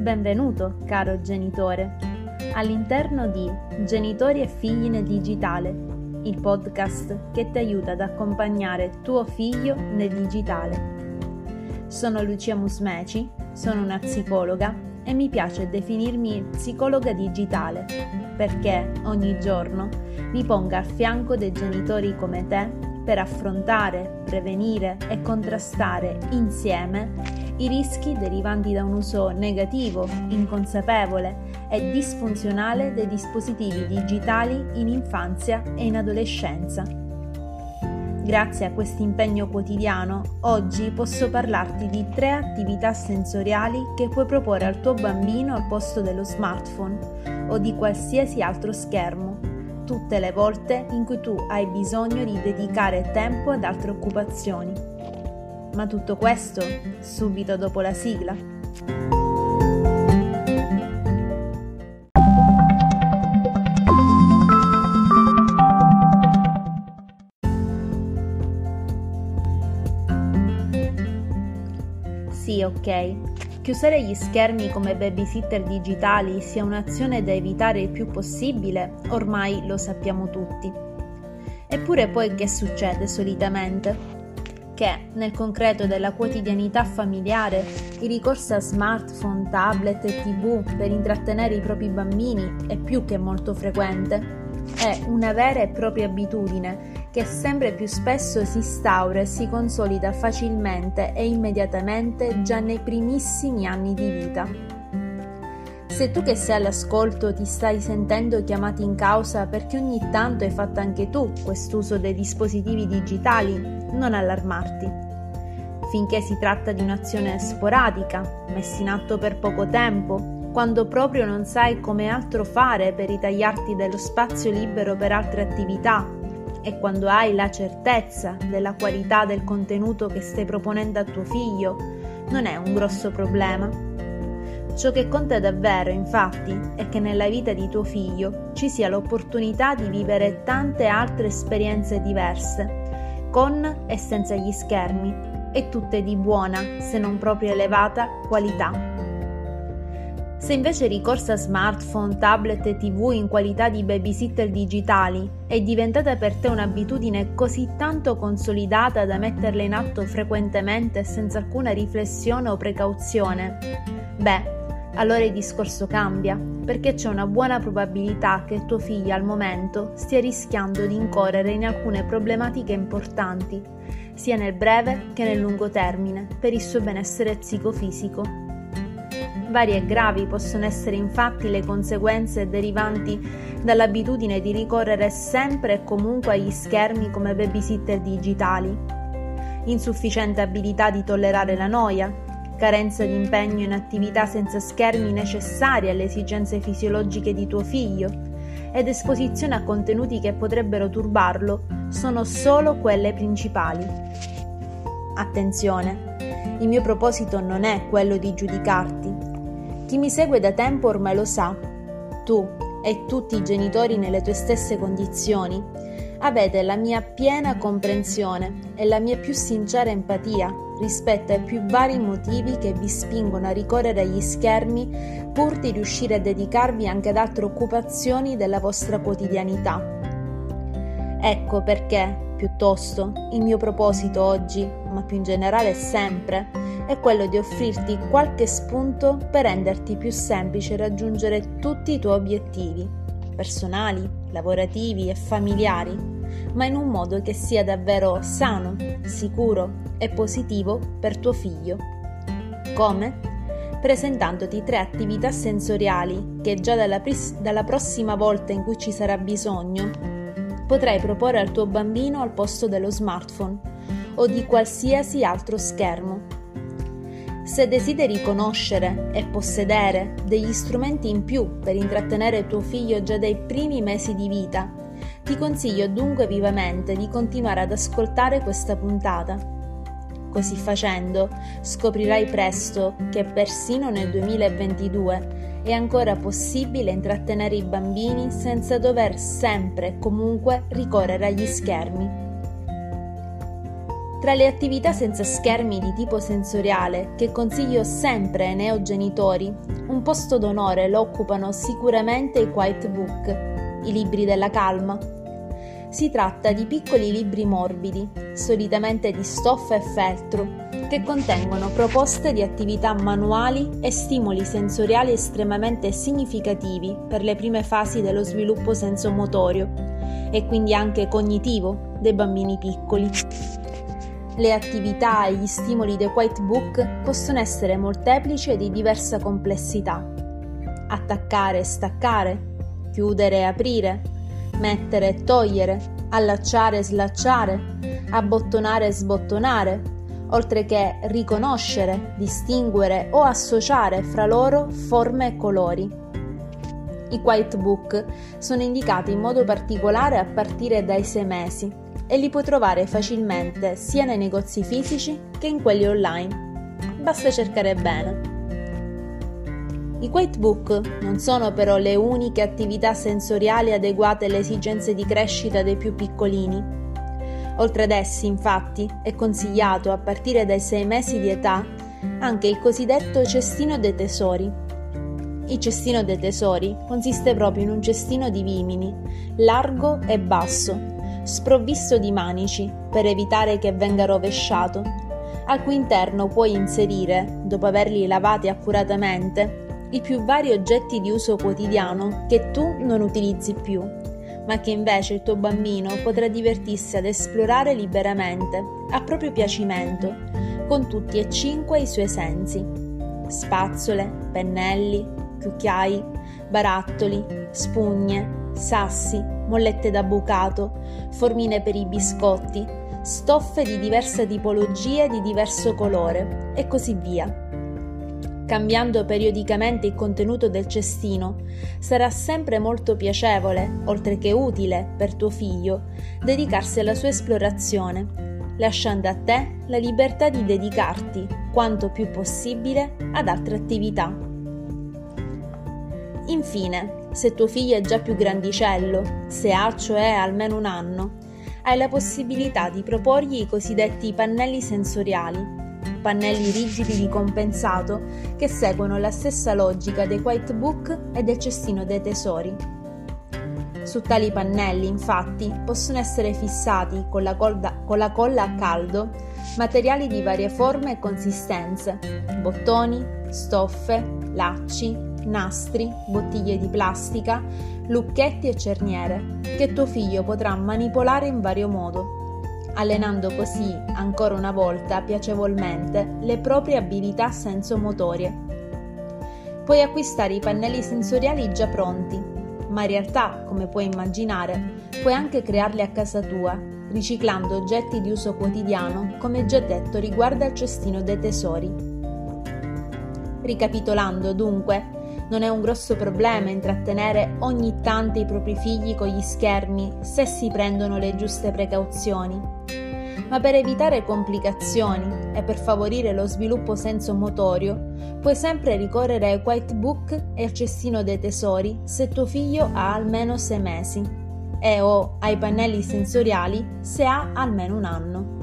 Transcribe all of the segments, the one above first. Benvenuto, caro genitore, all'interno di Genitori e Figli nel Digitale, il podcast che ti aiuta ad accompagnare tuo figlio nel digitale. Sono Lucia Musmeci, sono una psicologa e mi piace definirmi psicologa digitale, perché ogni giorno mi pongo al fianco dei genitori come te per affrontare, prevenire e contrastare insieme i rischi derivanti da un uso negativo, inconsapevole e disfunzionale dei dispositivi digitali in infanzia e in adolescenza. Grazie a questo impegno quotidiano, oggi posso parlarti di 3 attività sensoriali che puoi proporre al tuo bambino al posto dello smartphone o di qualsiasi altro schermo, tutte le volte in cui tu hai bisogno di dedicare tempo ad altre occupazioni. Ma tutto questo subito dopo la sigla. Sì, ok. Chiusare gli schermi come babysitter digitali sia un'azione da evitare il più possibile, ormai lo sappiamo tutti. Eppure poi che succede solitamente? Che, nel concreto della quotidianità familiare, il ricorso a smartphone, tablet e TV per intrattenere i propri bambini è più che molto frequente. È una vera e propria abitudine che sempre più spesso si instaura e si consolida facilmente e immediatamente già nei primissimi anni di vita. Se tu che sei all'ascolto ti stai sentendo chiamato in causa perché ogni tanto hai fatto anche tu quest'uso dei dispositivi digitali, non allarmarti. Finché si tratta di un'azione sporadica, messa in atto per poco tempo, quando proprio non sai come altro fare per ritagliarti dello spazio libero per altre attività e quando hai la certezza della qualità del contenuto che stai proponendo a tuo figlio, non è un grosso problema. Ciò che conta davvero, infatti, è che nella vita di tuo figlio ci sia l'opportunità di vivere tante altre esperienze diverse, con e senza gli schermi, e tutte di buona, se non proprio elevata, qualità. Se invece il ricorso a smartphone, tablet e TV in qualità di babysitter digitali è diventata per te un'abitudine così tanto consolidata da metterla in atto frequentemente senza alcuna riflessione o precauzione, allora il discorso cambia, perché c'è una buona probabilità che tuo figlio al momento stia rischiando di incorrere in alcune problematiche importanti, sia nel breve che nel lungo termine, per il suo benessere psicofisico. Varie e gravi possono essere infatti le conseguenze derivanti dall'abitudine di ricorrere sempre e comunque agli schermi come babysitter digitali. Insufficiente abilità di tollerare la noia, carenza di impegno in attività senza schermi necessarie alle esigenze fisiologiche di tuo figlio ed esposizione a contenuti che potrebbero turbarlo sono solo quelle principali. Attenzione, il mio proposito non è quello di giudicarti. Chi mi segue da tempo ormai lo sa, tu e tutti i genitori nelle tue stesse condizioni avete la mia piena comprensione e la mia più sincera empatia rispetto ai più vari motivi che vi spingono a ricorrere agli schermi pur di riuscire a dedicarvi anche ad altre occupazioni della vostra quotidianità. Ecco perché, piuttosto, il mio proposito oggi, ma più in generale sempre, è quello di offrirti qualche spunto per renderti più semplice raggiungere tutti i tuoi obiettivi, personali, lavorativi e familiari, ma in un modo che sia davvero sano, sicuro e positivo per tuo figlio. Come? Presentandoti 3 attività sensoriali che già dalla prossima volta in cui ci sarà bisogno potrai proporre al tuo bambino al posto dello smartphone o di qualsiasi altro schermo. Se desideri conoscere e possedere degli strumenti in più per intrattenere tuo figlio già dai primi mesi di vita, ti consiglio dunque vivamente di continuare ad ascoltare questa puntata. Così facendo, scoprirai presto che persino nel 2022 è ancora possibile intrattenere i bambini senza dover sempre e comunque ricorrere agli schermi. Tra le attività senza schermi di tipo sensoriale, che consiglio sempre ai neogenitori, un posto d'onore lo occupano sicuramente i Quiet Book, i libri della calma. Si tratta di piccoli libri morbidi, solitamente di stoffa e feltro, che contengono proposte di attività manuali e stimoli sensoriali estremamente significativi per le prime fasi dello sviluppo sensomotorio e quindi anche cognitivo dei bambini piccoli. Le attività e gli stimoli dei Quiet Book possono essere molteplici e di diversa complessità. Attaccare e staccare, chiudere e aprire, mettere e togliere, allacciare e slacciare, abbottonare e sbottonare, oltre che riconoscere, distinguere o associare fra loro forme e colori. I Quiet Book sono indicati in modo particolare a partire dai 6 mesi e li puoi trovare facilmente sia nei negozi fisici che in quelli online. Basta cercare bene. I Quiet Book non sono però le uniche attività sensoriali adeguate alle esigenze di crescita dei più piccolini. Oltre ad essi, infatti, è consigliato a partire dai 6 mesi di età anche il cosiddetto cestino dei tesori. Il cestino dei tesori consiste proprio in un cestino di vimini, largo e basso, sprovvisto di manici per evitare che venga rovesciato, al cui interno puoi inserire, dopo averli lavati accuratamente, i più vari oggetti di uso quotidiano che tu non utilizzi più, ma che invece il tuo bambino potrà divertirsi ad esplorare liberamente, a proprio piacimento, con tutti e 5 i suoi sensi: spazzole, pennelli, cucchiai, barattoli, spugne, sassi, mollette da bucato, formine per i biscotti, stoffe di diversa tipologia e di diverso colore, e così via. Cambiando periodicamente il contenuto del cestino, sarà sempre molto piacevole, oltre che utile, per tuo figlio, dedicarsi alla sua esplorazione, lasciando a te la libertà di dedicarti, quanto più possibile, ad altre attività. Infine, se tuo figlio è già più grandicello, se ha cioè almeno 1 anno, hai la possibilità di proporgli i cosiddetti pannelli sensoriali, pannelli rigidi di compensato che seguono la stessa logica dei Quiet Book e del cestino dei tesori. Su tali pannelli, infatti, possono essere fissati con la colla a caldo materiali di varie forme e consistenze: bottoni, stoffe, lacci, nastri, bottiglie di plastica, lucchetti e cerniere, che tuo figlio potrà manipolare in vario modo, allenando così, ancora una volta, piacevolmente, le proprie abilità sensomotorie. Puoi acquistare i pannelli sensoriali già pronti, ma in realtà, come puoi immaginare, puoi anche crearli a casa tua, riciclando oggetti di uso quotidiano, come già detto riguardo al cestino dei tesori. Ricapitolando, dunque, non è un grosso problema intrattenere ogni tanto i propri figli con gli schermi se si prendono le giuste precauzioni. Ma per evitare complicazioni e per favorire lo sviluppo sensomotorio, puoi sempre ricorrere ai Quiet Book e al cestino dei tesori se tuo figlio ha almeno 6 mesi o ai pannelli sensoriali se ha almeno 1 anno.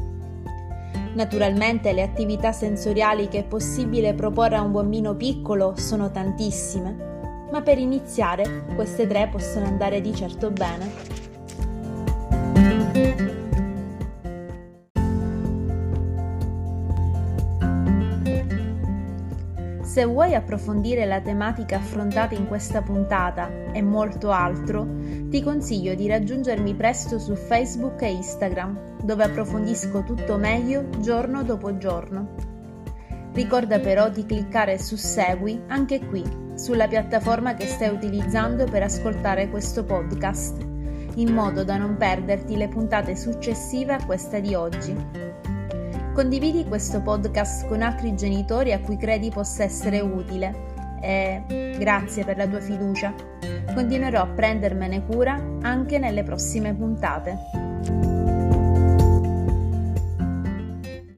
Naturalmente le attività sensoriali che è possibile proporre a un bambino piccolo sono tantissime, ma per iniziare queste 3 possono andare di certo bene. Se vuoi approfondire la tematica affrontata in questa puntata e molto altro, ti consiglio di raggiungermi presto su Facebook e Instagram, dove approfondisco tutto meglio giorno dopo giorno. Ricorda però di cliccare su Segui anche qui, sulla piattaforma che stai utilizzando per ascoltare questo podcast, in modo da non perderti le puntate successive a questa di oggi. Condividi questo podcast con altri genitori a cui credi possa essere utile e grazie per la tua fiducia. Continuerò a prendermene cura anche nelle prossime puntate.